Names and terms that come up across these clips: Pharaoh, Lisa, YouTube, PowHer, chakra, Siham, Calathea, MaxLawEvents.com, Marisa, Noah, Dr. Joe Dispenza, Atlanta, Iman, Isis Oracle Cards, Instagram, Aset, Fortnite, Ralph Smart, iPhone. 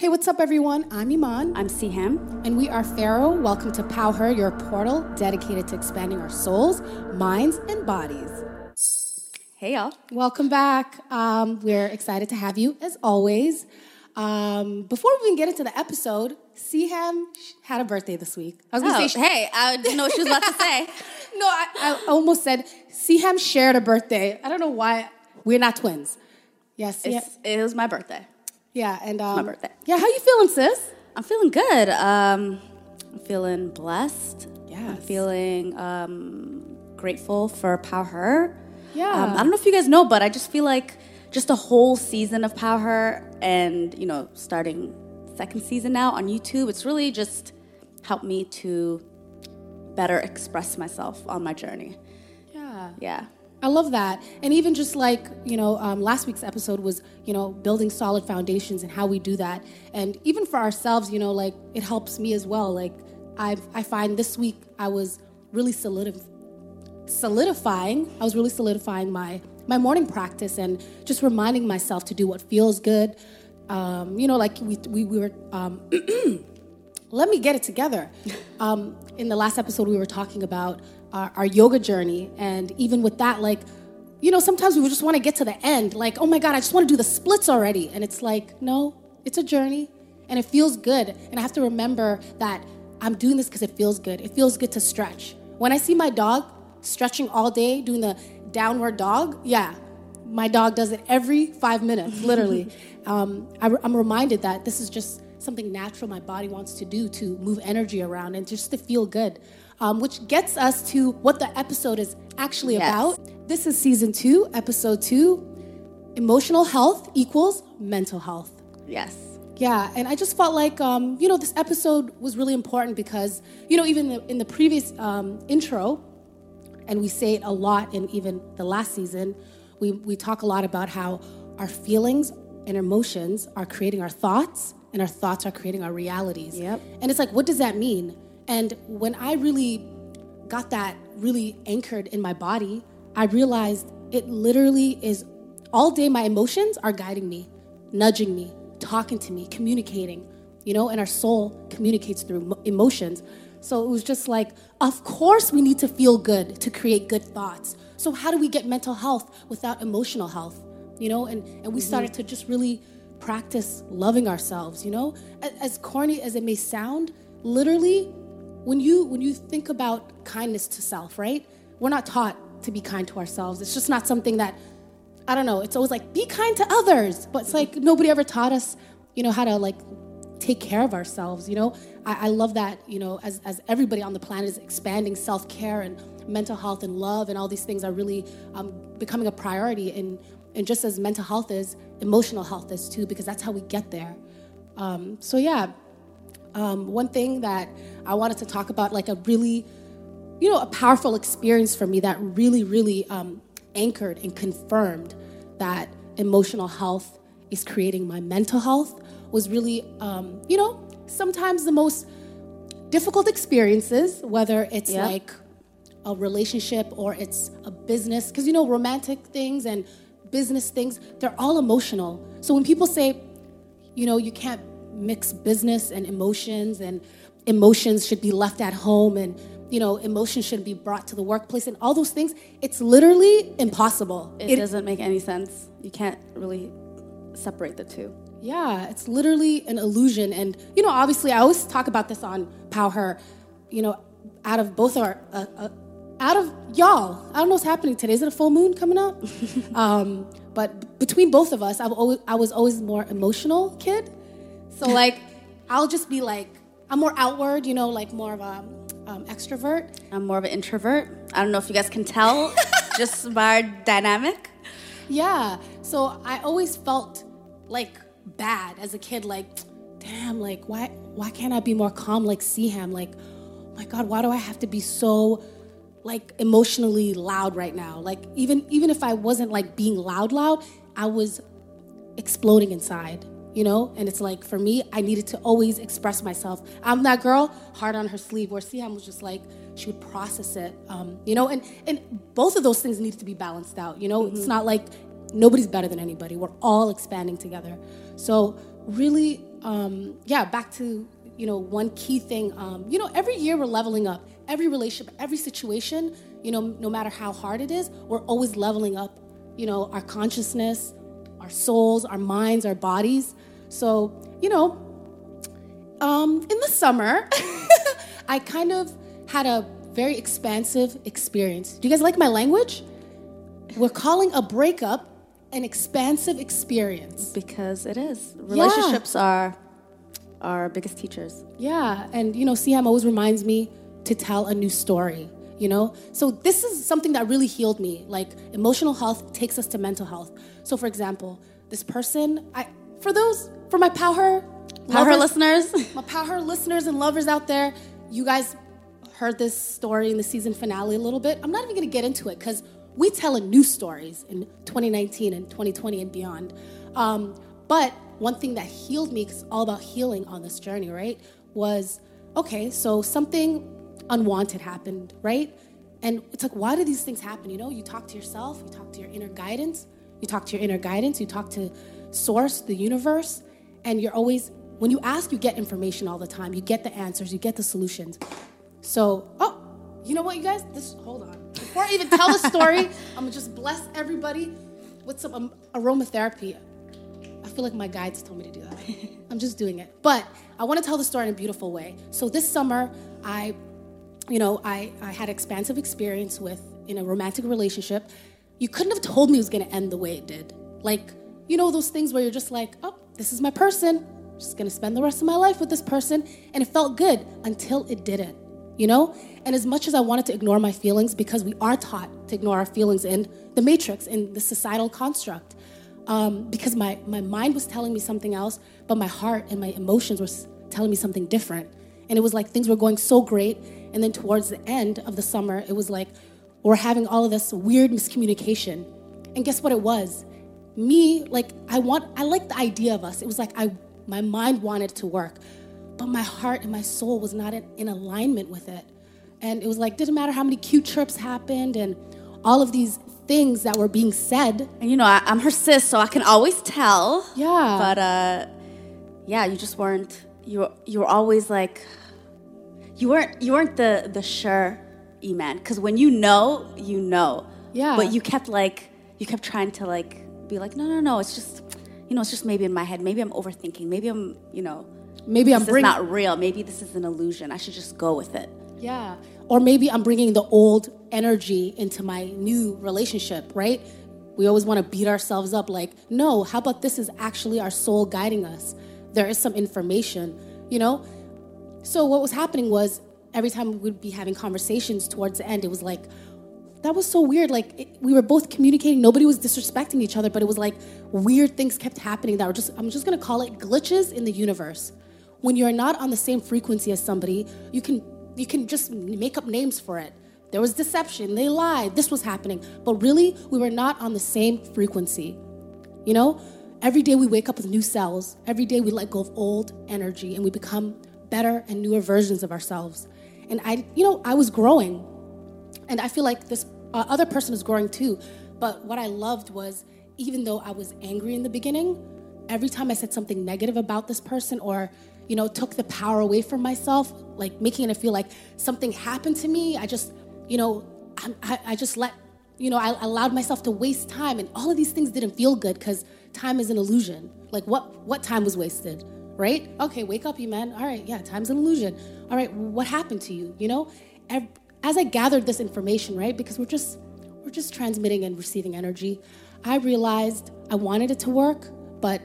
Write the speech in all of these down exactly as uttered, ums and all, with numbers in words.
Hey, what's up, everyone? I'm Iman. I'm Siham. And we are Pharaoh. Welcome to PowHer, your portal dedicated to expanding our souls, minds, and bodies. Hey, y'all. Welcome back. Um, we're excited to have you, as always. Um, before we even get into the episode, Siham had a birthday this week. I was going to oh, say... She- hey, I didn't know what she was about to say. No, I, I almost said Siham shared a birthday. I don't know why. We're not twins. Yes, it's, it was my birthday. Yeah, and um, my birthday. Yeah, how you feeling, sis? I'm feeling good. Um, I'm feeling blessed. Yeah, I'm feeling um, grateful for PowHer. Yeah, um, I don't know if you guys know, but I just feel like just the whole season of PowHer, and you know, starting second season now on YouTube, it's really just helped me to better express myself on my journey. Yeah, yeah. I love that. And even just like, you know, um, last week's episode was, you know, building solid foundations and how we do that. And even for ourselves, you know, like it helps me as well. Like I I find this week I was really solidif- solidifying. I was really solidifying my, my morning practice and just reminding myself to do what feels good. Um, you know, like we, we, we were... Um, let me get it together. Um, in the last episode, we were talking about our, our yoga journey. And even with that, like, you know, sometimes we just want to get to the end. Like, oh, my God, I just want to do the splits already. And it's like, no, it's a journey. And it feels good. And I have to remember that I'm doing this because it feels good. It feels good to stretch. When I see my dog stretching all day, doing the downward dog, yeah, my dog does it every five minutes, literally. um, I, I'm reminded that this is just something natural my body wants to do to move energy around and just to feel good, um, which gets us to what the episode is actually yes. about. This is season two, episode two, emotional health equals mental health. Yes. Yeah, and I just felt like, um, you know, this episode was really important because, you know, even in the, in the previous um, intro, and we say it a lot in even the last season, we, we talk a lot about how our feelings and emotions are creating our thoughts, and our thoughts are creating our realities. Yep. And it's like, what does that mean? And when I really got that really anchored in my body, I realized it literally is all day my emotions are guiding me, nudging me, talking to me, communicating, you know, and our soul communicates through emotions. So it was just like, of course we need to feel good to create good thoughts. So how do we get mental health without emotional health? You know, and, and we mm-hmm. started to just really practice loving ourselves, you know? As corny as it may sound, literally, when you when you think about kindness to self, right? We're not taught to be kind to ourselves. It's just not something that, I don't know, it's always like, be kind to others. But it's like nobody ever taught us, you know, how to like take care of ourselves, you know? I, I love that, you know, as, as everybody on the planet is expanding self-care and mental health and love and all these things are really um, becoming a priority in And just as mental health is, emotional health is too, because that's how we get there. Um, so yeah, um, one thing that I wanted to talk about, like a really, you know, a powerful experience for me that really, really um, anchored and confirmed that emotional health is creating my mental health was really, um, you know, sometimes the most difficult experiences, whether it's yeah. like a relationship or it's a business, because, you know, romantic things and business things, they're all emotional. So when people say, you know, you can't mix business and emotions, and emotions should be left at home, and, you know, emotions shouldn't be brought to the workplace, and all those things, it's literally impossible. It, it doesn't make any sense. You can't really separate the two. Yeah, it's literally an illusion. And, you know, obviously, I always talk about this on PowHer, you know, out of both our... Uh, uh, Out of y'all, I don't know what's happening today. Is it a full moon coming up? um, but between both of us, I've always, I was always more emotional kid. So like, I'll just be like, I'm more outward, you know, like more of a um, extrovert. I'm more of an introvert. I don't know if you guys can tell, just by our dynamic. Yeah. So I always felt like bad as a kid. Like, damn, like why why can't I be more calm? Like Siham, like, oh my God, why do I have to be so like emotionally loud right now? Like even even if I wasn't like being loud loud, I was exploding inside, you know? And it's like for me, I needed to always express myself. I'm that girl, heart on her sleeve, where Siham was just like, she would process it, um, you know? And, and both of those things needed to be balanced out, you know? Mm-hmm. It's not like nobody's better than anybody. We're all expanding together. So really um, yeah, back to, you know, one key thing, um, you know, every year we're leveling up. Every relationship, every situation, you know, no matter how hard it is, we're always leveling up, you know, our consciousness, our souls, our minds, our bodies. So, you know, um, in the summer, I kind of had a very expansive experience. Do you guys like my language? We're calling a breakup an expansive experience. Because it is. Relationships yeah. are our biggest teachers. Yeah. And, you know, Siham always reminds me to tell a new story, you know? So this is something that really healed me. Like, emotional health takes us to mental health. So, for example, this person, I for those, for my PowHer... PowHer listeners. My PowHer listeners and lovers out there, you guys heard this story in the season finale a little bit. I'm not even going to get into it because we tell new stories in twenty nineteen and twenty twenty and beyond. Um, but one thing that healed me, because it's all about healing on this journey, right, was, okay, so something unwanted happened, right? And it's like, why do these things happen? You know, you talk to yourself, you talk to your inner guidance, you talk to your inner guidance, you talk to source, the universe, and you're always, when you ask, you get information all the time. You get the answers, you get the solutions. So, oh, you know what, you guys? This, hold on. Before I even tell the story, I'm gonna just bless everybody with some um, aromatherapy. I feel like my guides told me to do that. I'm just doing it. But I wanna tell the story in a beautiful way. So this summer, I You know, I, I had expansive experience with, in a romantic relationship. You couldn't have told me it was going to end the way it did. Like, you know, those things where you're just like, oh, this is my person. I'm just going to spend the rest of my life with this person. And it felt good until it didn't, you know? And as much as I wanted to ignore my feelings, because we are taught to ignore our feelings in the matrix, in the societal construct, um, because my, my mind was telling me something else, but my heart and my emotions were telling me something different. And it was like things were going so great. And then towards the end of the summer, it was like we're having all of this weird miscommunication. And guess what it was? Me, like, I want, I liked the idea of us. It was like I, my mind wanted to work. But my heart and my soul was not in, in alignment with it. And it was like, didn't matter how many cute chirps happened and all of these things that were being said. And, you know, I, I'm her sis, so I can always tell. Yeah. But, uh, yeah, you just weren't, you were, you were always like... You weren't you weren't the, the sure Iman, because when you know, you know. Yeah. But you kept like you kept trying to like be like, no, no, no, it's just, you know, it's just maybe in my head. Maybe I'm overthinking. Maybe I'm, you know, maybe I'm bringing, this is not real. Maybe this is an illusion. I should just go with it. Yeah. Or maybe I'm bringing the old energy into my new relationship, right? We always want to beat ourselves up like, no, how about this is actually our soul guiding us? There is some information, you know? So what was happening was every time we'd be having conversations towards the end, it was like, that was so weird. Like, it, we were both communicating. Nobody was disrespecting each other, but it was like weird things kept happening that were just, I'm just going to call it glitches in the universe. When you're not on the same frequency as somebody, you can you can just make up names for it. There was deception. They lied. This was happening. But really, we were not on the same frequency, you know? Every day we wake up with new cells. Every day we let go of old energy and we become better and newer versions of ourselves. And I, you know, I was growing. And I feel like this uh, other person is growing too. But what I loved was, even though I was angry in the beginning, every time I said something negative about this person or, you know, took the power away from myself, like making it feel like something happened to me, I just, you know, I, I just let, you know, I allowed myself to waste time. And all of these things didn't feel good because time is an illusion. Like, what, what time was wasted? Right? Okay, wake up, you man. All right, yeah, time's an illusion. All right, what happened to you? You know, as I gathered this information, right, because we're just we're just transmitting and receiving energy, I realized I wanted it to work, but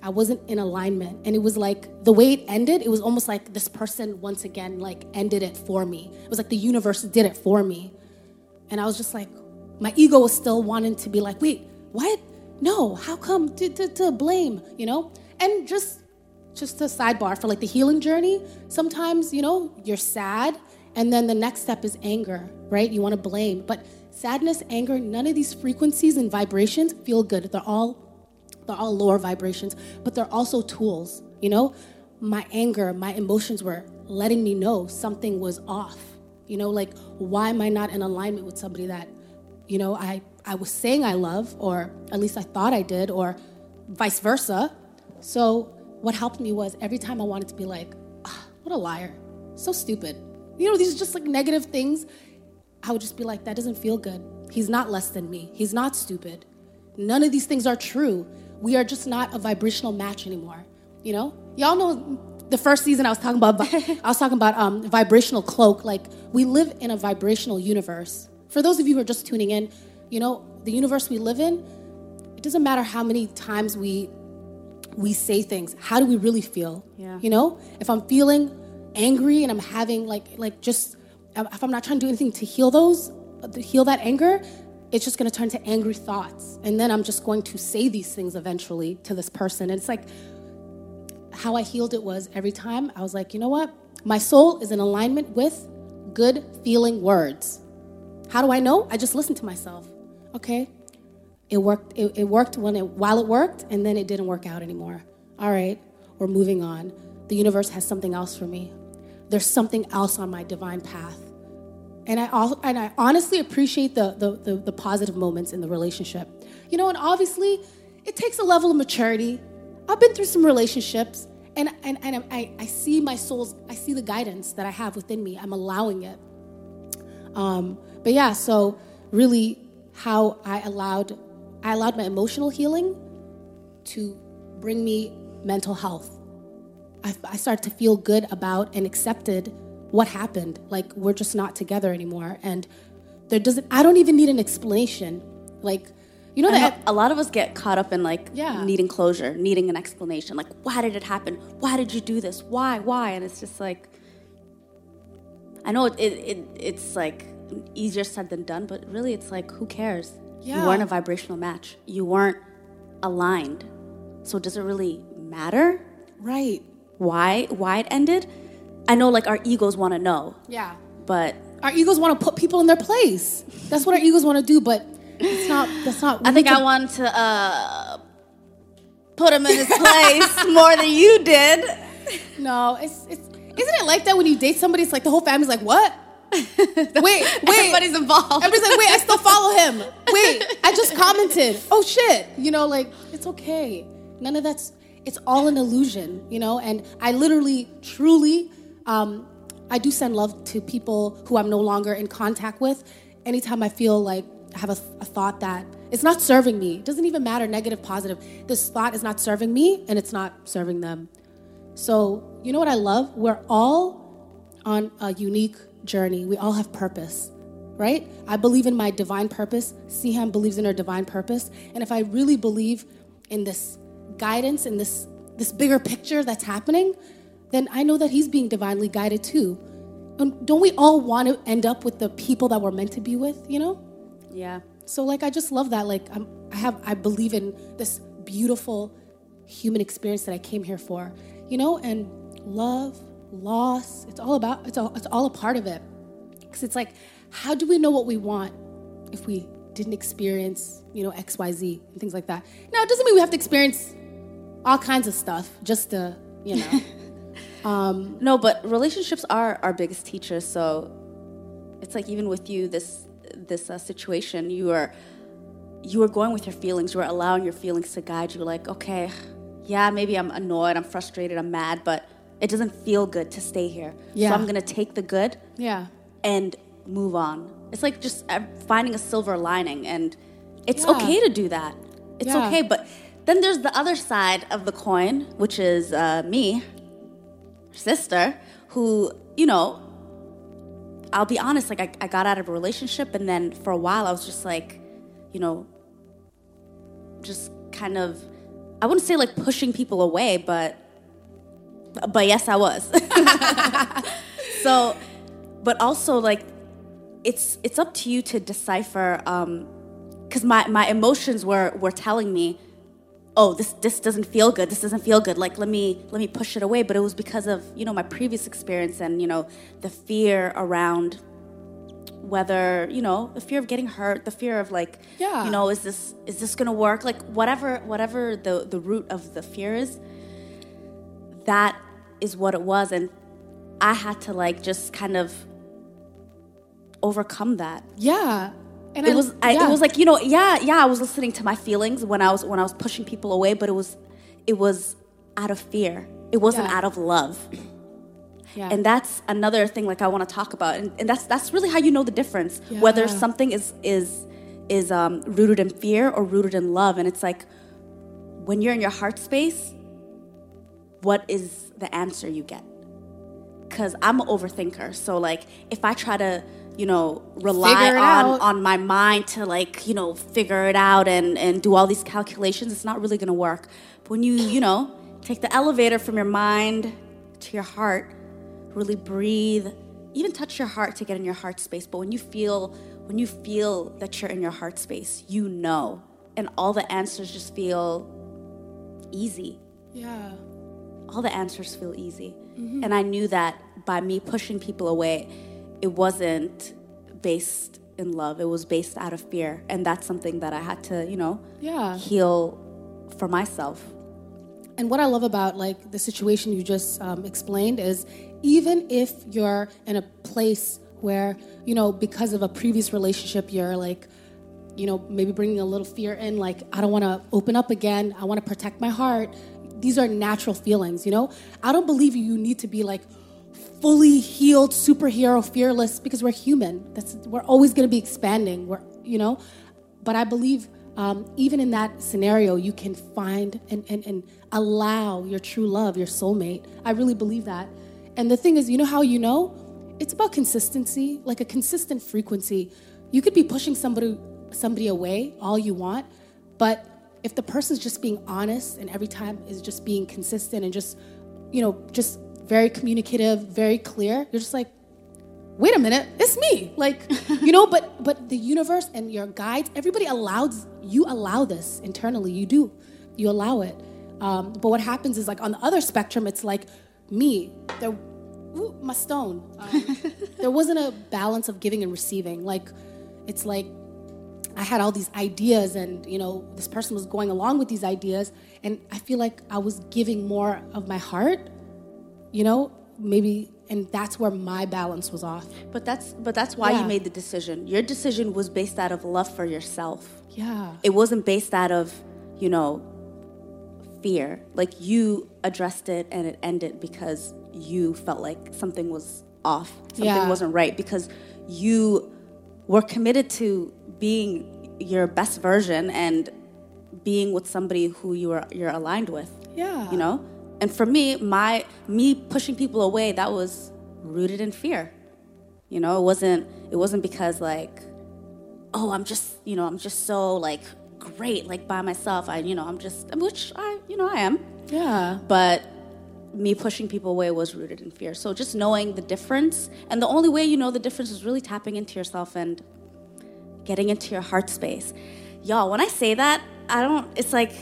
I wasn't in alignment. And it was like the way it ended, it was almost like this person once again like ended it for me. It was like the universe did it for me. And I was just like, my ego was still wanting to be like, wait, what? No, how come? To, to, to blame, you know? And just... Just a sidebar for like the healing journey. Sometimes, you know, you're sad and then the next step is anger, right? You want to blame. But sadness, anger, none of these frequencies and vibrations feel good. They're all they're all lower vibrations, but they're also tools, you know? My anger, my emotions were letting me know something was off. You know, like, why am I not in alignment with somebody that, you know, I, I was saying I love, or at least I thought I did, or vice versa. So what helped me was every time I wanted to be like, oh, what a liar, so stupid. You know, these are just like negative things. I would just be like, that doesn't feel good. He's not less than me. He's not stupid. None of these things are true. We are just not a vibrational match anymore. You know, y'all know the first season I was talking about, I was talking about um, vibrational cloak. Like, we live in a vibrational universe. For those of you who are just tuning in, you know, the universe we live in, it doesn't matter how many times we we say things. How do we really feel? Yeah. You know, if I'm feeling angry and I'm having like like just, if I'm not trying to do anything to heal those, to heal that anger, it's just going to turn to angry thoughts. And then I'm just going to say these things eventually to this person. And it's like, how I healed it was every time I was like, you know what? My soul is in alignment with good feeling words. How do I know? I just listened to myself. Okay. It worked. It, it worked when it, while it worked, and then it didn't work out anymore. All right. We're moving on. The universe has something else for me. There's something else on my divine path. And I all, and I honestly appreciate the, the, the, the positive moments in the relationship. You know, and obviously, it takes a level of maturity. I've been through some relationships, and, and, and I, I see my soul's, I see the guidance that I have within me. I'm allowing it. Um, but yeah, so really how I allowed, I allowed my emotional healing to bring me mental health. I, I started to feel good about and accepted what happened. Like, we're just not together anymore. And there doesn't, I don't even need an explanation. Like, you know, that a lot of us get caught up in like yeah. needing closure, needing an explanation. Like, why did it happen? Why did you do this? Why? Why? And it's just like, I know it, it, it it's like easier said than done, but really it's like, who cares? Yeah. You weren't a vibrational match. You weren't aligned. So does it really matter? Right. Why? Why it ended? I know, like, our egos want to know. Yeah. But our egos want to put people in their place. That's what our egos want to do, but it's not, that's not. I think to... I want to uh, put him in his place more than you did. No, it's, it's, isn't it like that when you date somebody? It's like the whole family's like, what? wait, wait. Everybody's involved. Everybody's like, wait, I still follow him. Wait, I just commented. Oh, shit. You know, like, it's okay. None of that's, it's all an illusion, you know? And I literally, truly, um, I do send love to people who I'm no longer in contact with. Anytime I feel like, I have a, a thought that it's not serving me. It doesn't even matter, negative, positive. This thought is not serving me, and it's not serving them. So you know what I love? We're all on a unique journey. We all have purpose, right? I believe in my divine purpose. Siham believes in her divine purpose. And if I really believe in this guidance, in this, this bigger picture that's happening, then I know that he's being divinely guided too. And don't we all want to end up with the people that we're meant to be with, you know? Yeah. So, like, I just love that. Like, I'm, I have, I believe in this beautiful human experience that I came here for, you know. And love, loss, it's all about, it's all, it's all a part of it. Because it's like, how do we know what we want if we didn't experience, you know, X, Y, Z and things like that? Now, it doesn't mean we have to experience all kinds of stuff just to, you know. um, no, but relationships are our biggest teachers. So, it's like even with you, this. this uh, situation, you are you are going with your feelings. You are allowing your feelings to guide you. Like, okay, yeah, maybe I'm annoyed, I'm frustrated, I'm mad, but it doesn't feel good to stay here. Yeah. So I'm gonna take the good, yeah, and move on. It's like just uh, finding a silver lining, and it's yeah. okay to do that. It's yeah. okay, but then there's the other side of the coin, which is uh, me, sister, who, you know, I'll be honest, like, I, I got out of a relationship, and then for a while I was just like, you know, just kind of, I wouldn't say like pushing people away, but, but yes, I was. So, but also like, it's, it's up to you to decipher, um, cause my, my emotions were, were telling me, oh, this, this doesn't feel good. This doesn't feel good. Like, let me, let me push it away. But it was because of, you know, my previous experience and, you know, the fear around whether, you know, the fear of getting hurt, the fear of like, yeah. you know, is this, is this going to work? Like, whatever, whatever the, the root of the fear is, that is what it was. And I had to like, just kind of overcome that. Yeah. And it I, was I, yeah. it was like, you know, yeah, yeah, I was listening to my feelings when I was when I was pushing people away, but it was it was out of fear. It wasn't yeah. out of love. Yeah. And that's another thing like I want to talk about. And, and that's that's really how you know the difference, yeah. whether something is is is um, rooted in fear or rooted in love. And it's like when you're in your heart space, what is the answer you get? Because I'm an overthinker. So like if I try to, you know, rely on, on my mind to like, you know, figure it out and, and do all these calculations, it's not really going to work. But when you, you know, take the elevator from your mind to your heart, really breathe, even touch your heart to get in your heart space. But when you feel when you feel that you're in your heart space, you know, and all the answers just feel easy. Yeah. All the answers feel easy. Mm-hmm. And I knew that by me pushing people away, it wasn't based in love. It was based out of fear. And that's something that I had to, you know, yeah. heal for myself. And what I love about, like, the situation you just um, explained is even if you're in a place where, you know, because of a previous relationship, you're, like, you know, maybe bringing a little fear in, like, I don't want to open up again. I want to protect my heart. These are natural feelings, you know? I don't believe you need to be, like, fully healed, superhero, fearless, because we're human. That's We're always going to be expanding, we're, you know? But I believe... Um, even in that scenario, you can find and, and, and allow your true love, your soulmate. I really believe that. And the thing is, you know how you know? It's about consistency, like a consistent frequency. You could be pushing somebody somebody away all you want, but if the person's just being honest and every time is just being consistent and just, you know, just very communicative, very clear, you're just like, wait a minute, it's me. Like, you know, but but the universe and your guides, everybody allows, you allow this internally. You do. You allow it. Um, but what happens is, like, on the other spectrum, it's like me, there, ooh, my stone. Um, there wasn't a balance of giving and receiving. Like, it's like I had all these ideas and, you know, this person was going along with these ideas. And I feel like I was giving more of my heart, you know, maybe... And that's where my balance was off. But that's but that's why yeah. you made the decision. Your decision was based out of love for yourself. Yeah. It wasn't based out of, you know, fear. Like, you addressed it and it ended because you felt like something was off. Something yeah. wasn't right. Because you were committed to being your best version and being with somebody who you are, you're aligned with. Yeah. You know? And for me, my me pushing people away, that was rooted in fear. You know, it wasn't it wasn't because like, oh, I'm just, you know, I'm just so like great, like by myself. I, you know, I'm just, which I, you know, I am. Yeah. But me pushing people away was rooted in fear. So just knowing the difference, and the only way you know the difference is really tapping into yourself and getting into your heart space. Y'all, when I say that, I don't, it's like,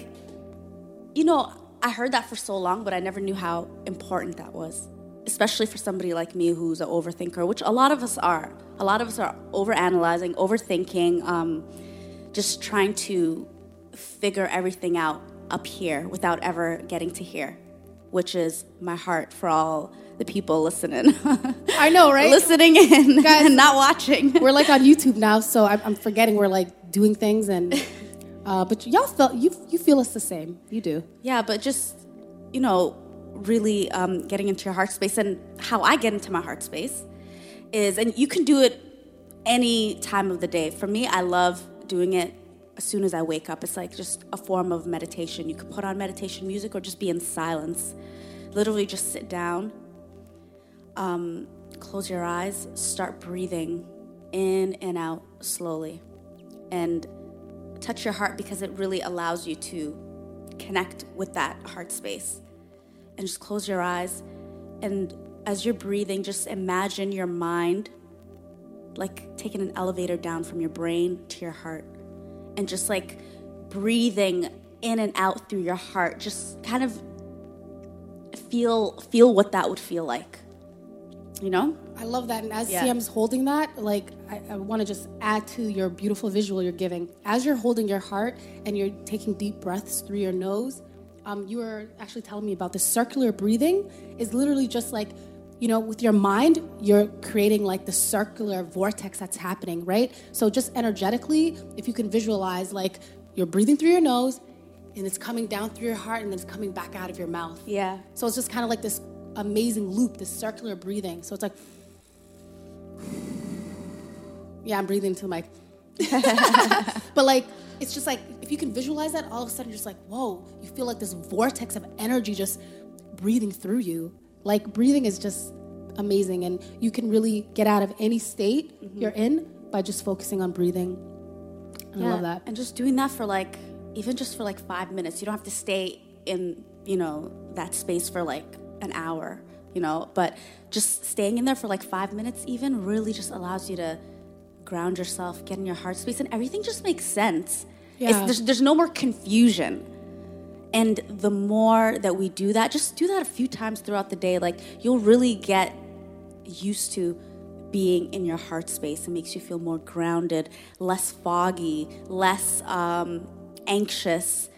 you know, I heard that for so long, but I never knew how important that was, especially for somebody like me who's an overthinker, which a lot of us are. A lot of us are overanalyzing, overthinking, um, just trying to figure everything out up here without ever getting to here, which is my heart for all the people listening. I know, right? Listening in Guys, and not watching. We're like on YouTube now, so I'm, I'm forgetting we're like doing things and... Uh, but y'all felt you you feel us the same. You do. Yeah, but just, you know, really um, getting into your heart space. And how I get into my heart space is, and you can do it any time of the day. For me, I love doing it as soon as I wake up. It's like just a form of meditation. You can put on meditation music or just be in silence. Literally just sit down, um, close your eyes, start breathing in and out slowly. And touch your heart, because it really allows you to connect with that heart space. And just close your eyes, and as you're breathing, just imagine your mind like taking an elevator down from your brain to your heart, and just like breathing in and out through your heart. Just kind of feel feel what that would feel like, you know? I love that. And as yeah. Siam's holding that, like, I, I want to just add to your beautiful visual you're giving. As you're holding your heart and you're taking deep breaths through your nose, um, you were actually telling me about the circular breathing is literally just like, you know, with your mind, you're creating like the circular vortex that's happening, right? So just energetically, if you can visualize, like, you're breathing through your nose and it's coming down through your heart, and then it's coming back out of your mouth. Yeah. So it's just kind of like this amazing loop, this circular breathing. So it's like, yeah, I'm breathing into the mic. But like, it's just like, if you can visualize that, all of a sudden you're just like, whoa, you feel like this vortex of energy just breathing through you. Like, breathing is just amazing, and you can really get out of any state mm-hmm. you're in by just focusing on breathing. And yeah. I love that. And just doing that for like, even just for like five minutes. You don't have to stay in, you know, that space for like an hour, you know, but just staying in there for like five minutes even really just allows you to ground yourself, get in your heart space, and everything just makes sense. Yeah. It's, there's, there's no more confusion. And the more that we do that, just do that a few times throughout the day, like you'll really get used to being in your heart space. It makes you feel more grounded, less foggy, less um, anxious,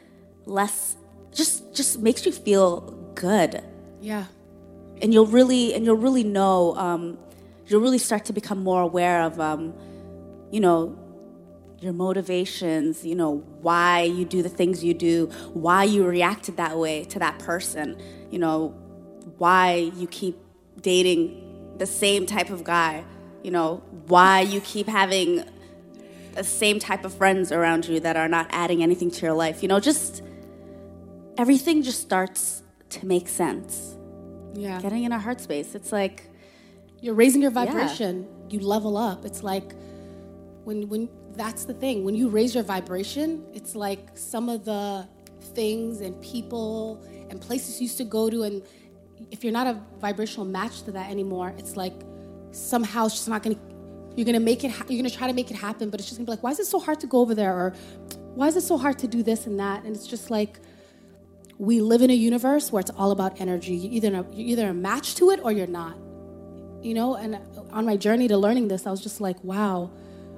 less, just just makes you feel good. Yeah. And you'll really, and you'll really know, um, you'll really start to become more aware of, um, you know, your motivations, you know, why you do the things you do, why you reacted that way to that person, you know, why you keep dating the same type of guy, you know, why you keep having the same type of friends around you that are not adding anything to your life. You know, just everything just starts to make sense. Yeah. Getting in a heart space, it's like... You're raising your vibration. Yeah. You level up. It's like when when... That's the thing. When you raise your vibration, it's like some of the things and people and places you used to go to, and if you're not a vibrational match to that anymore, it's like somehow it's just not going to, you're going to make it, you're going to try to make it happen, but it's just going to be like, why is it so hard to go over there? Or why is it so hard to do this and that? And it's just like, we live in a universe where it's all about energy. You're either a, you're either a match to it or you're not. You know, and on my journey to learning this, I was just like, wow.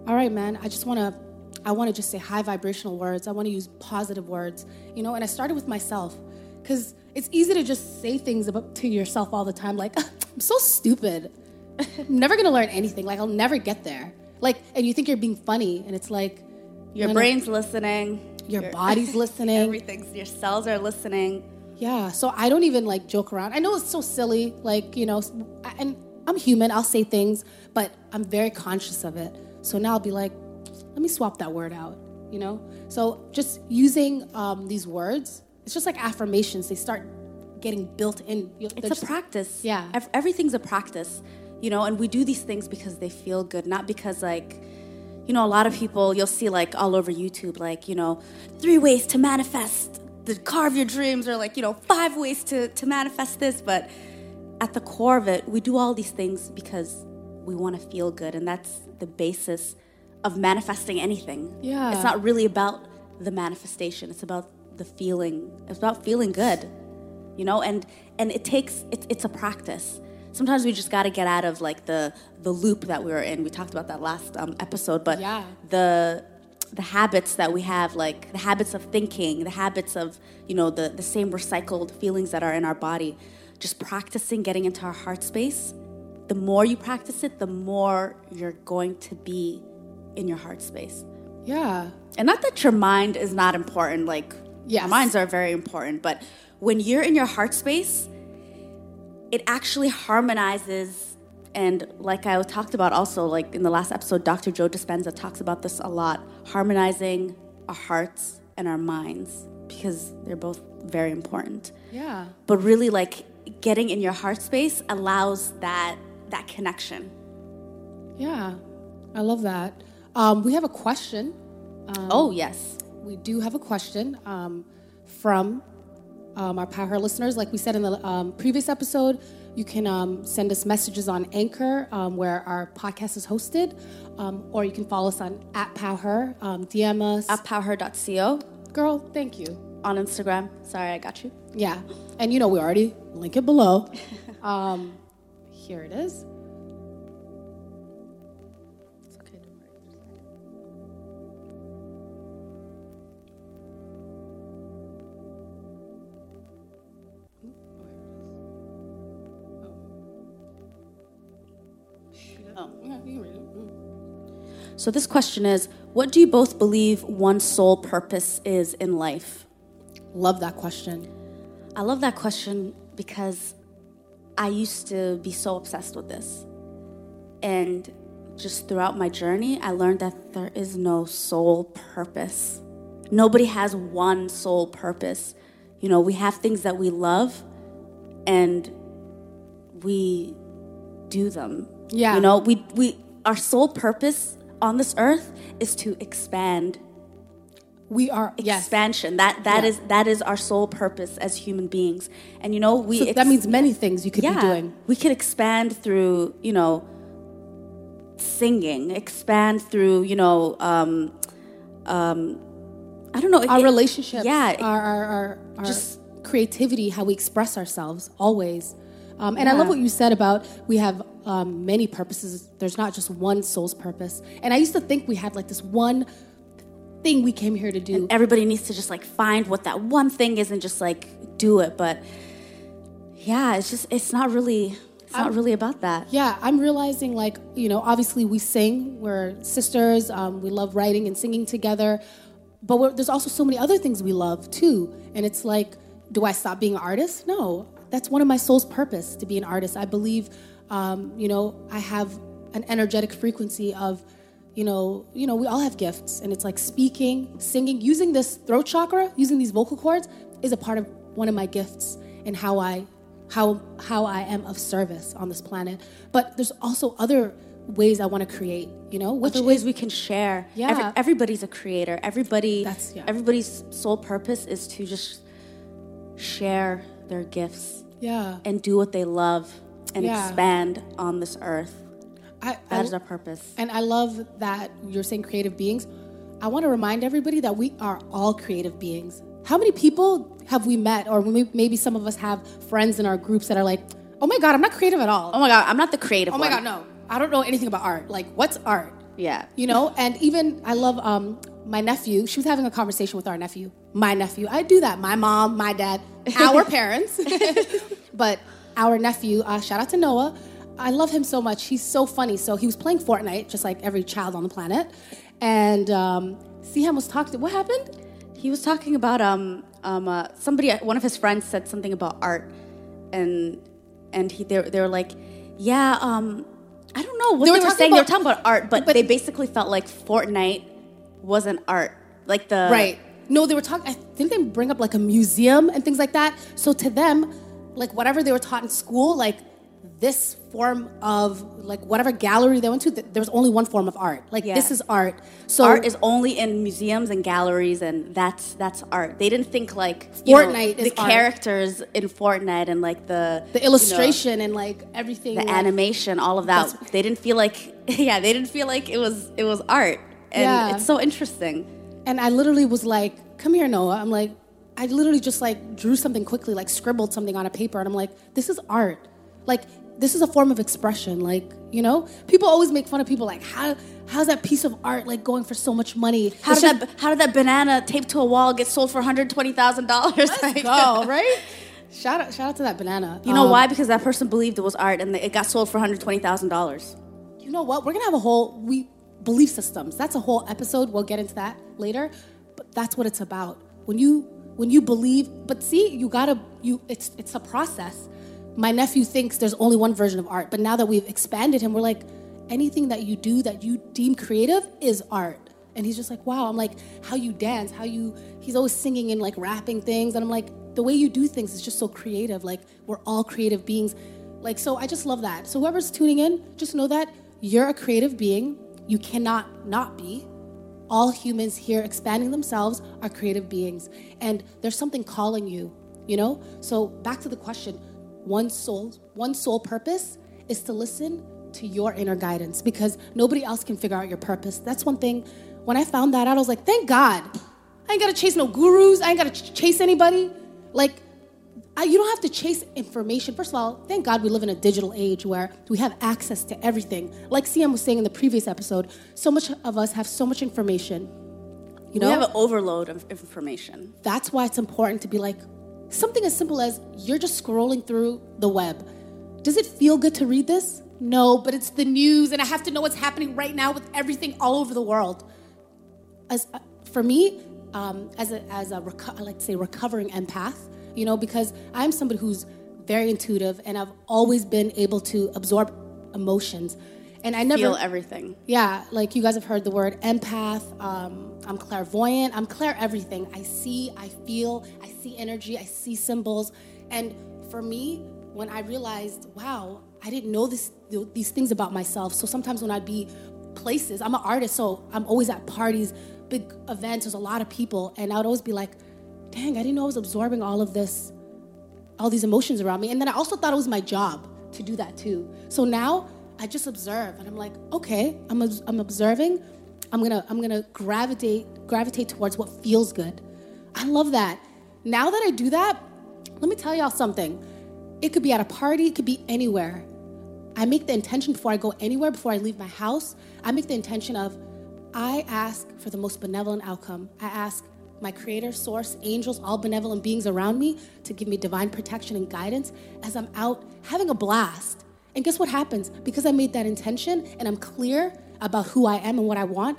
All right, man, I just want to, I want to just say high vibrational words. I want to use positive words, you know, and I started with myself because it's easy to just say things about, to yourself all the time. Like, I'm so stupid. I'm never going to learn anything. Like, I'll never get there. Like, and you think you're being funny, and it's like. Your brain's listening. Your, your body's listening. Everything's, your cells are listening. Yeah, so I don't even, like, joke around. I know it's so silly, like, you know, and I'm human. I'll say things, but I'm very conscious of it. So now I'll be like, let me swap that word out, you know? So just using um, these words, it's just like affirmations. They start getting built in. It's They're a just, practice. Yeah. Everything's a practice, you know? And we do these things because they feel good, not because, like, you know, a lot of people you'll see, like, all over YouTube, like, you know, three ways to manifest, to carve your dreams, or, like, you know, five ways to, to manifest this. But at the core of it, we do all these things because we want to feel good, and that's the basis of manifesting anything. Yeah. It's not really about the manifestation. It's about the feeling. It's about feeling good, you know? And and it takes, it's, it's a practice. Sometimes we just got to get out of, like, the the loop that we were in. We talked about that last um, episode, but yeah. the the habits that we have, like the habits of thinking, the habits of, you know, the, the same recycled feelings that are in our body, just practicing getting into our heart space. The more you practice it, the more you're going to be in your heart space. Yeah. And not that your mind is not important. Like, yes. Minds are very important. But when you're in your heart space, it actually harmonizes. And like I talked about also, like in the last episode, Doctor Joe Dispenza talks about this a lot, harmonizing our hearts and our minds, because they're both very important. Yeah. But really, like, getting in your heart space allows that that connection. Yeah, I love that. Um, we have a question. Um, oh, yes. We do have a question um, from um, our PowHer listeners. Like we said in the um, previous episode, you can um, send us messages on Anchor, um, where our podcast is hosted, um, or you can follow us on at PowHer, um, D M us. At powher dot co. Girl, thank you. On Instagram. Sorry, I got you. Yeah. And, you know, we already link it below. Um, here it is. It's okay, don't worry. Oh, yeah, you can read it. So this question is, what do you both believe one's sole purpose is in life? Love that question. I love that question because I used to be so obsessed with this. And just throughout my journey, I learned that there is no sole purpose. Nobody has one sole purpose. You know, we have things that we love and we do them. Yeah. You know, we we our sole purpose on this earth is to expand. We are expansion. Yes. That that yeah. is that is our sole purpose as human beings. And you know, we so ex- that means many things you could yeah, be doing. We could expand through, you know, singing, expand through, you know, um, um, I don't know, our it, relationships, yeah, it, our, our, our our just creativity, how we express ourselves always. Um, and yeah. I love what you said about we have um, many purposes. There's not just one soul's purpose. And I used to think we had like this one thing we came here to do. And everybody needs to just like find what that one thing is and just like do it. But yeah, it's just, it's not really, it's I'm, not really about that. Yeah. I'm realizing like, you know, obviously we sing, we're sisters. Um, we love writing and singing together, but we're, there's also so many other things we love too. And it's like, do I stop being an artist? No, that's one of my soul's purpose to be an artist. I believe, um, you know, I have an energetic frequency of, You know, you know, we all have gifts, and it's like speaking, singing, using this throat chakra, using these vocal cords is a part of one of my gifts and how I, how how I am of service on this planet. But there's also other ways I want to create. You know, which other ways is, we can share. Yeah, Every, everybody's a creator. Everybody, That's, yeah. everybody's sole purpose is to just share their gifts. Yeah, and do what they love and yeah. expand on this earth. I, that I, is our purpose. And I love that you're saying creative beings. I want to remind everybody that we are all creative beings. How many people have we met, or we, maybe some of us have friends in our groups that are like, oh my God, I'm not creative at all. Oh my God, I'm not the creative one. Oh my one. God, no. I don't know anything about art. Like, what's art? Yeah. You know, and even I love um, my nephew. She was having a conversation with our nephew. My nephew. I do that. My mom, my dad, our parents. But our nephew, uh, shout out to Noah. I love him so much. He's so funny. So he was playing Fortnite, just like every child on the planet. And um, Siham was talking. What happened? He was talking about um, um, uh, somebody. One of his friends said something about art, and and he they, they were like, yeah, um, I don't know what they, they were, were saying. About, they were talking about art, but, but they basically felt like Fortnite wasn't art, like the right. No, they were talking. I think they bring up like a museum and things like that. So to them, like whatever they were taught in school, like. This form of like whatever gallery they went to, th- there was only one form of art. Like yeah. This is art. So art is only in museums and galleries, and that's that's art. They didn't think like Fortnite, you know, is the art. Characters in Fortnite and like the the illustration, you know, and like everything, the like, animation, all of that. They didn't feel like yeah, they didn't feel like it was it was art, and yeah. It's so interesting. And I literally was like, "Come here, Noah." I'm like, I literally just like drew something quickly, like scribbled something on a paper, and I'm like, "This is art." Like, this is a form of expression. Like, you know, people always make fun of people. Like, how how's that piece of art like going for so much money? How did just, that how did that banana taped to a wall get sold for one hundred twenty thousand dollars? Let's like, go, right? Shout out, shout out to that banana. You um, know why? Because that person believed it was art, and it got sold for one hundred twenty thousand dollars. You know what? We're gonna have a whole we belief systems. That's a whole episode. We'll get into that later. But that's what it's about. When you when you believe, but see, you gotta you. It's it's a process. My nephew thinks there's only one version of art, but now that we've expanded him, we're like, anything that you do that you deem creative is art. And he's just like, wow. I'm like, how you dance, how you, he's always singing and like rapping things. And I'm like, the way you do things is just so creative. Like, we're all creative beings. Like, so I just love that. So whoever's tuning in, just know that you're a creative being. You cannot not be. All humans here expanding themselves are creative beings. And there's something calling you, you know? So back to the question. One soul, one sole purpose is to listen to your inner guidance, because nobody else can figure out your purpose. That's one thing. When I found that out, I was like, thank God. I ain't got to chase no gurus. I ain't got to ch- chase anybody. Like, I, you don't have to chase information. First of all, thank God we live in a digital age where we have access to everything. Like C M was saying in the previous episode, so much of us have so much information. You know? We have an overload of information. That's why it's important to be like, something as simple as you're just scrolling through the web. Does it feel good to read this? No, but it's the news, and I have to know what's happening right now with everything all over the world. As uh, for me, um, as a, as a reco- I like to say recovering empath, you know, because I'm somebody who's very intuitive and I've always been able to absorb emotions. And I never... Feel everything. Yeah, like you guys have heard the word empath. Um, I'm clairvoyant. I'm clair everything. I see, I feel, I see energy, I see symbols. And for me, when I realized, wow, I didn't know this, these things about myself. So sometimes when I'd be places, I'm an artist, so I'm always at parties, big events, there's a lot of people. And I would always be like, dang, I didn't know I was absorbing all of this, all these emotions around me. And then I also thought it was my job to do that too. So now I just observe, and I'm like, okay, I'm I'm observing. I'm gonna I'm gonna gravitate gravitate towards what feels good. I love that. Now that I do that, let me tell y'all something. It could be at a party, it could be anywhere. I make the intention before I go anywhere, before I leave my house. I make the intention of, I ask for the most benevolent outcome. I ask my creator, source, angels, all benevolent beings around me to give me divine protection and guidance as I'm out having a blast. And guess what happens? Because I made that intention and I'm clear about who I am and what I want,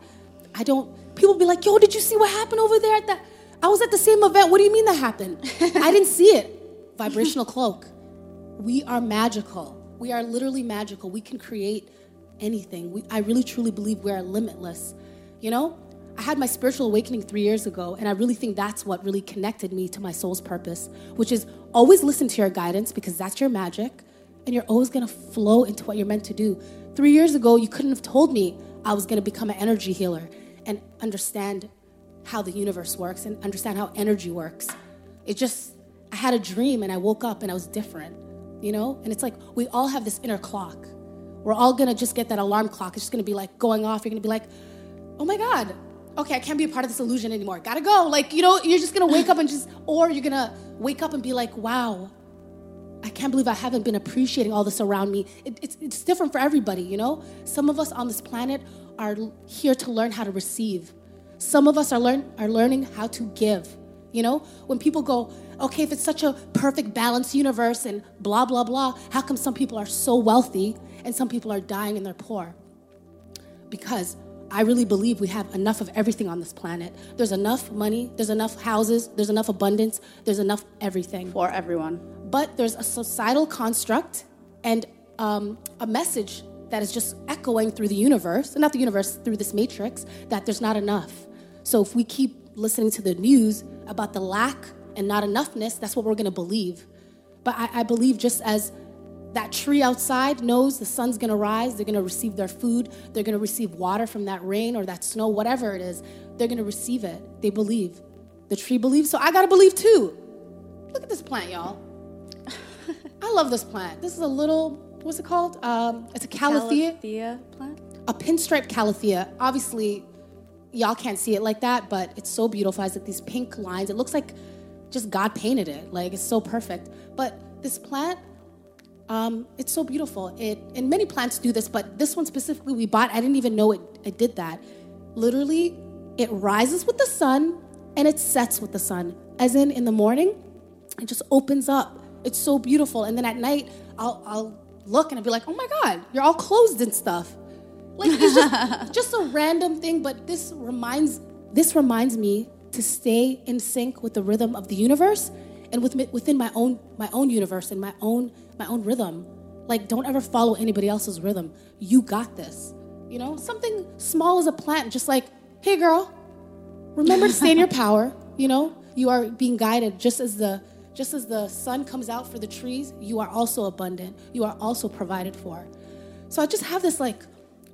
I don't, people be like, yo, did you see what happened over there at that? I was at the same event. What do you mean that happened? I didn't see it. Vibrational cloak. We are magical. We are literally magical. We can create anything. We, I really, truly believe we are limitless. You know, I had my spiritual awakening three years ago, and I really think that's what really connected me to my soul's purpose, which is always listen to your guidance because that's your magic, and you're always going to flow into what you're meant to do. Three years ago, you couldn't have told me I was going to become an energy healer and understand how the universe works and understand how energy works. It just, I had a dream, and I woke up, and I was different. You know, and it's like we all have this inner clock. We're all going to just get that alarm clock. It's just going to be like going off. You're going to be like, oh, my God. Okay, I can't be a part of this illusion anymore. Got to go. Like, you know, you're just going to wake up and just or you're going to wake up and be like, wow, I can't believe I haven't been appreciating all this around me. It, it's, it's different for everybody. You know, some of us on this planet are here to learn how to receive. Some of us are learn are learning how to give. You know, when people go, okay, if it's such a perfect balanced universe and blah, blah, blah, how come some people are so wealthy and some people are dying and they're poor? Because I really believe we have enough of everything on this planet. There's enough money, there's enough houses, there's enough abundance, there's enough everything. For everyone. But there's a societal construct and um, a message that is just echoing through the universe, not the universe, through this matrix, that there's not enough. So if we keep listening to the news about the lack and not enoughness, that's what we're going to believe. But I, I believe just as that tree outside knows the sun's going to rise, they're going to receive their food, they're going to receive water from that rain or that snow, whatever it is, they're going to receive it. They believe. The tree believes, so I got to believe too. Look at this plant, y'all. I love this plant. This is a little, what's it called? Um, it's a Calathea. Calathea plant? A pinstripe Calathea. Obviously, y'all can't see it like that, but it's so beautiful. It's like these pink lines. It looks like just God painted it. Like, it's so perfect. But this plant, um, it's so beautiful. It and many plants do this, but this one specifically we bought. I didn't even know it, it did that. Literally, it rises with the sun and it sets with the sun. As in, in the morning, it just opens up. It's so beautiful. And then at night, I'll, I'll look and I'll be like, oh my God, you're all closed and stuff. Like, it's just, just a random thing, but this reminds this reminds me to stay in sync with the rhythm of the universe and with within my own my own universe and my own my own rhythm. Like, don't ever follow anybody else's rhythm. You got this. You know, something small as a plant, just like, hey, girl, remember to stay in your power. You know, you are being guided just as the just as the sun comes out for the trees. You are also abundant. You are also provided for. So I just have this like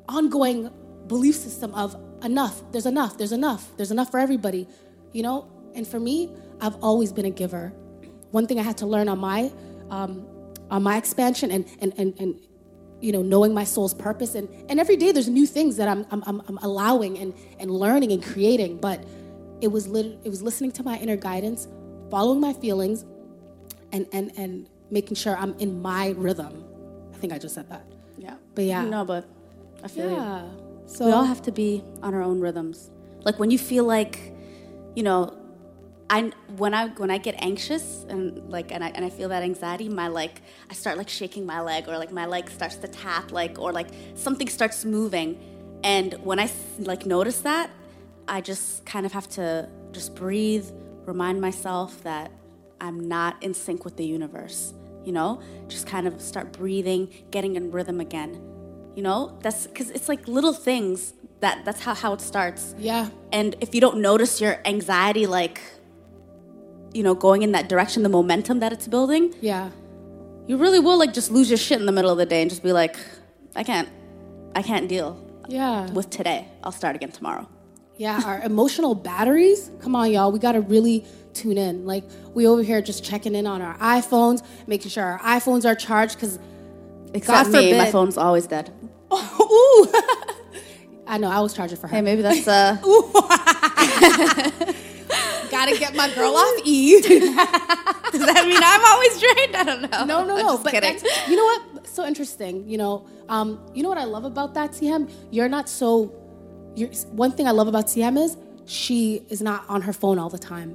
ongoing belief system of enough, there's enough, there's enough, there's enough for everybody, you know? And for me, I've always been a giver. One thing I had to learn on my um, on my expansion and, and, and, and you know, knowing my soul's purpose, and, and every day there's new things that I'm I'm, I'm allowing and, and learning and creating, but it was lit- it was listening to my inner guidance, following my feelings, and, and, and making sure I'm in my rhythm. I think I just said that. Yeah. But yeah. No, but... I feel yeah. you. So we all have to be on our own rhythms. Like, when you feel like, you know, I when I when I get anxious and like and I and I feel that anxiety, my like I start like shaking my leg or like my leg starts to tap like or like something starts moving, and when I like notice that, I just kind of have to just breathe, remind myself that I'm not in sync with the universe, you know? Just kind of start breathing, getting in rhythm again, you know? That's because it's like little things. That that's how, how it starts. Yeah. And if you don't notice your anxiety, like, you know, going in that direction, the momentum that it's building. Yeah. You really will, like, just lose your shit in the middle of the day and just be like, I can't, I can't deal yeah. with today. I'll start again tomorrow. Yeah, our emotional batteries. Come on, y'all. We got to really tune in. Like, we over here just checking in on our iPhones, making sure our iPhones are charged because, except God forbid, me, my phone's always dead. Oh, ooh. I know, I was charging for her. Hey, maybe that's... Uh... Gotta get my girl off E. Does that mean I'm always drained? I don't know. No, no, I'm no. Just but kidding. That's, you know what? So interesting. You know, um, you know what I love about that, Siham? You're not so... You're, one thing I love about Siham is she is not on her phone all the time.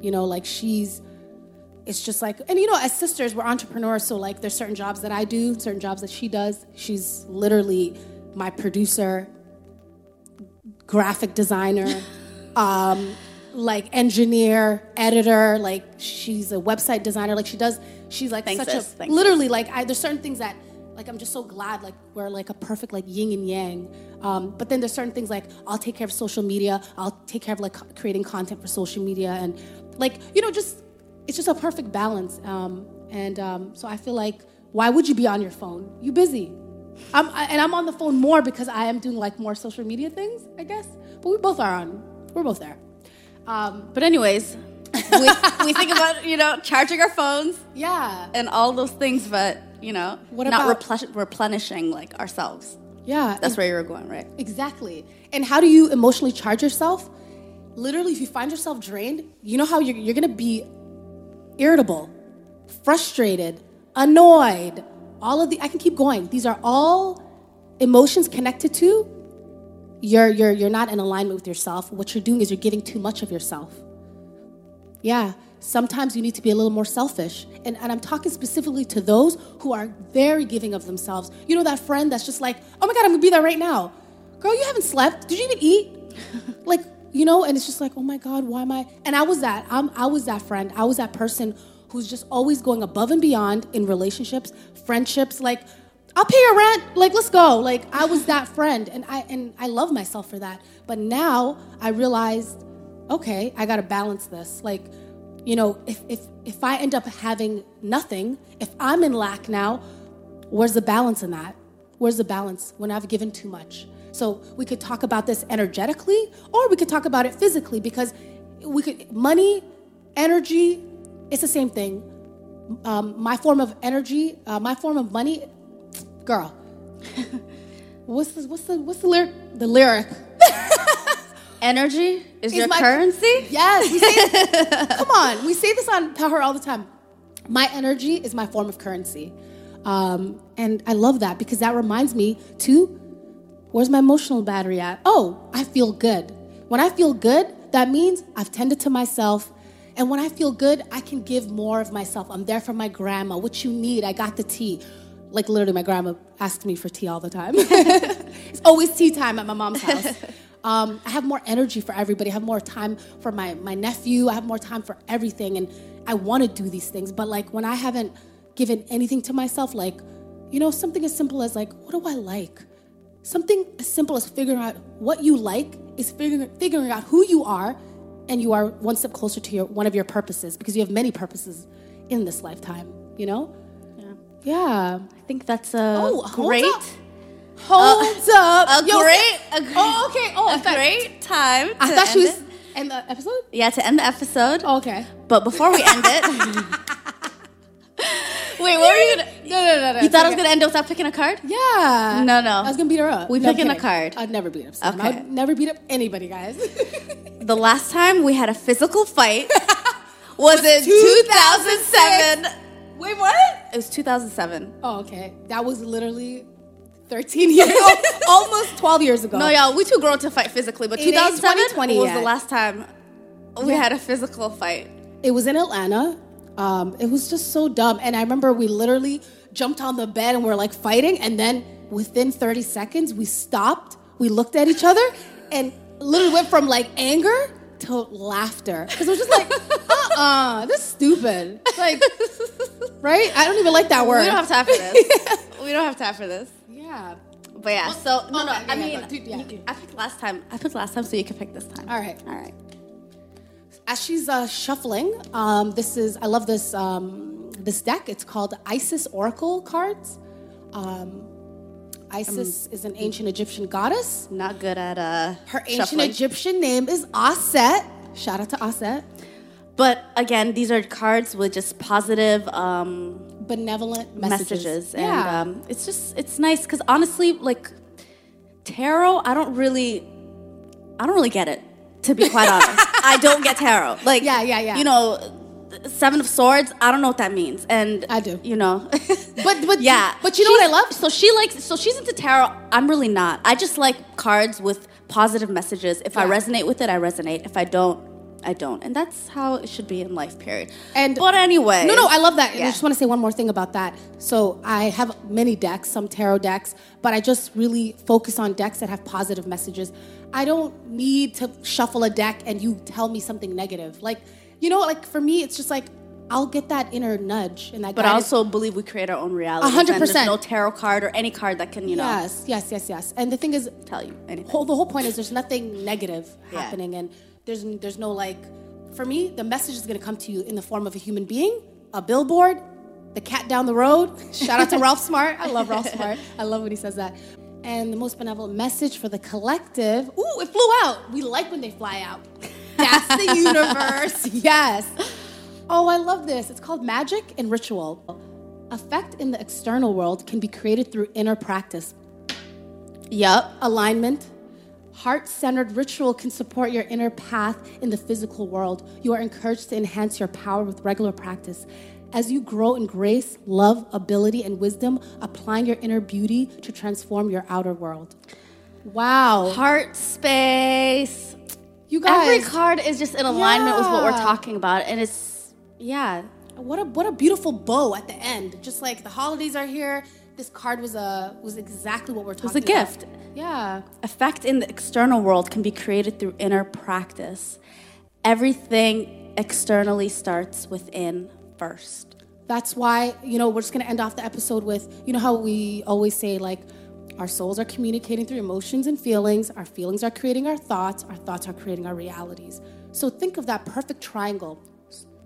You know, like she's... It's just like... And, you know, as sisters, we're entrepreneurs, so, like, there's certain jobs that I do, certain jobs that she does. She's literally my producer... graphic designer, um, like engineer, editor, like she's a website designer. Like she does, she's like Thanks such us. a, Thanks literally us. like I, there's certain things that like, I'm just so glad like we're like a perfect like yin and yang. Um, but then there's certain things like I'll take care of social media. I'll take care of like creating content for social media. And like, you know, just, it's just a perfect balance. Um, and um, so I feel like, why would you be on your phone? You busy. I'm, and I'm on the phone more because I am doing like more social media things, I guess. But we both are on. We're both there. Um, but anyways, we, we think about, you know, charging our phones. Yeah. And all those things, but, you know, what not about, replen- replenishing like ourselves. Yeah. That's where you were going, right? Exactly. And how do you emotionally charge yourself? Literally, if you find yourself drained, you know how you're, you're going to be irritable, frustrated, annoyed. All of the, I can keep going. These are all emotions connected to you're you're you're not in alignment with yourself. What you're doing is you're giving too much of yourself. Yeah, sometimes you need to be a little more selfish. And and I'm talking specifically to those who are very giving of themselves. You know, that friend that's just like, oh my God, I'm gonna be there right now. Girl, you haven't slept. Did you even eat? Like, you know, and it's just like, oh my God, why am I? And I was that. I'm, I was that friend. I was that person who's just always going above and beyond in relationships, friendships, like, I'll pay your rent, like, let's go. Like, I was that friend, and I and I love myself for that. But now I realized, okay, I gotta balance this. Like, you know, if if if I end up having nothing, if I'm in lack now, where's the balance in that? Where's the balance when I've given too much? So we could talk about this energetically, or we could talk about it physically, because we could, money, energy, it's the same thing. Um, my form of energy, uh, my form of money, girl. what's the what's the what's the lyric? The lyric. Energy is, is your my, currency. Yes. We say, come on, we say this on PowHer all the time. My energy is my form of currency, um, and I love that because that reminds me to, where's my emotional battery at? Oh, I feel good. When I feel good, that means I've tended to myself. And when I feel good, I can give more of myself. I'm there for my grandma. What you need, I got the tea. Like, literally, my grandma asks me for tea all the time. It's always tea time at my mom's house. Um, I have more energy for everybody. I have more time for my, my nephew. I have more time for everything. And I want to do these things. But, like, when I haven't given anything to myself, like, you know, something as simple as, like, what do I like? Something as simple as figuring out what you like is figuring figuring out who you are. And you are one step closer to your one of your purposes, because you have many purposes in this lifetime, you know? Yeah. Yeah. I think that's a oh, great... Hold up. Hold uh, up. A, Yo, great, a great... Oh, okay. Oh, a great time to I thought end she was... It. End the episode? Yeah, to end the episode. Oh, okay. But before we end it... Wait, what were you going to... No, no, no, no. You thought okay. I was going to end it without picking a card? Yeah. No, no. I was going to beat her up. We're no, picking a card. I'd never beat up someone. Okay. I'd never beat up anybody, guys. The last time we had a physical fight was in two thousand seven. Wait, what? It was two thousand seven. Oh, okay. That was literally thirteen years ago. Almost twelve years ago. No, y'all, we too grown to fight physically, but two thousand seven was the last time we yeah. had a physical fight. It was in Atlanta. Um, it was just so dumb. And I remember we literally jumped on the bed and we were like fighting. And then within thirty seconds, we stopped. We looked at each other and... Literally went from like anger throat laughter. Because I was just like, uh-uh, this is stupid. Like, right? I don't even like that word. We don't have time for this. yeah. We don't have time for this. Yeah. But yeah, well, so, no, no, no I, I mean, mean yeah. you, I picked last time. I picked last time, so you can pick this time. All right. All right. As she's uh, shuffling, um, this is, I love this um, this deck. It's called Isis Oracle Cards. Um, Isis um, is an ancient Egyptian goddess. Not good at uh, Her ancient shuffling. Egyptian name is Aset. Shout out to Aset. But again, these are cards with just positive, um, benevolent messages. messages. And yeah. um, it's just, it's nice because honestly, like tarot, I don't really, I don't really get it. To be quite honest, I don't get tarot. Like, yeah, yeah, yeah. You know, Seven of Swords. I don't know what that means, and I do. You know, but but yeah, but you know she's, what I love. So she likes. So she's into tarot. I'm really not. I just like cards with positive messages. If yeah. I resonate with it, I resonate. If I don't, I don't. And that's how it should be in life. Period. And but anyway, no, no, I love that. Yeah. And I just want to say one more thing about that. So I have many decks, some tarot decks, but I just really focus on decks that have positive messages. I don't need to shuffle a deck and you tell me something negative. Like, you know, like for me, it's just like, I'll get that inner nudge. And that. But I also believe we create our own reality. A hundred percent. There's no tarot card or any card that can, you know. Yes, yes, yes, yes. And the thing is, tell you anything. Whole, the whole point is there's nothing negative yeah. happening. And there's there's no like, for me, the message is going to come to you in the form of a human being, a billboard, the cat down the road. Shout out to Ralph Smart. I love Ralph Smart. I love when he says that. And the most benevolent message for the collective. Ooh, it flew out. We like when they fly out. That's the universe. Yes. Oh, I love this. It's called Magic and Ritual. Effect in the external world can be created through inner practice. Yup. Alignment. Heart-centered ritual can support your inner path in the physical world. You are encouraged to enhance your power with regular practice. As you grow in grace, love, ability, and wisdom, applying your inner beauty to transform your outer world. Wow. Heart space. You guys. Every card is just in alignment yeah. with what we're talking about. And it's, yeah. What a what a beautiful bow at the end. Just like the holidays are here. This card was a was exactly what we're talking about. It was a about. gift. Yeah. Effect in the external world can be created through inner practice. Everything externally starts within first. That's why, you know, we're just going to end off the episode with, you know how we always say, like, our souls are communicating through emotions and feelings. Our feelings are creating our thoughts. Our thoughts are creating our realities. So think of that perfect triangle.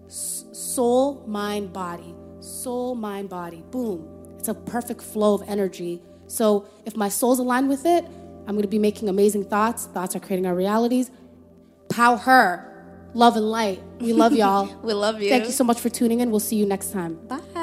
Soul, mind, body. Soul, mind, body. Boom. It's a perfect flow of energy. So if my soul's aligned with it, I'm going to be making amazing thoughts. Thoughts are creating our realities. PowHer. Love and light. We love y'all. We love you. Thank you so much for tuning in. We'll see you next time. Bye.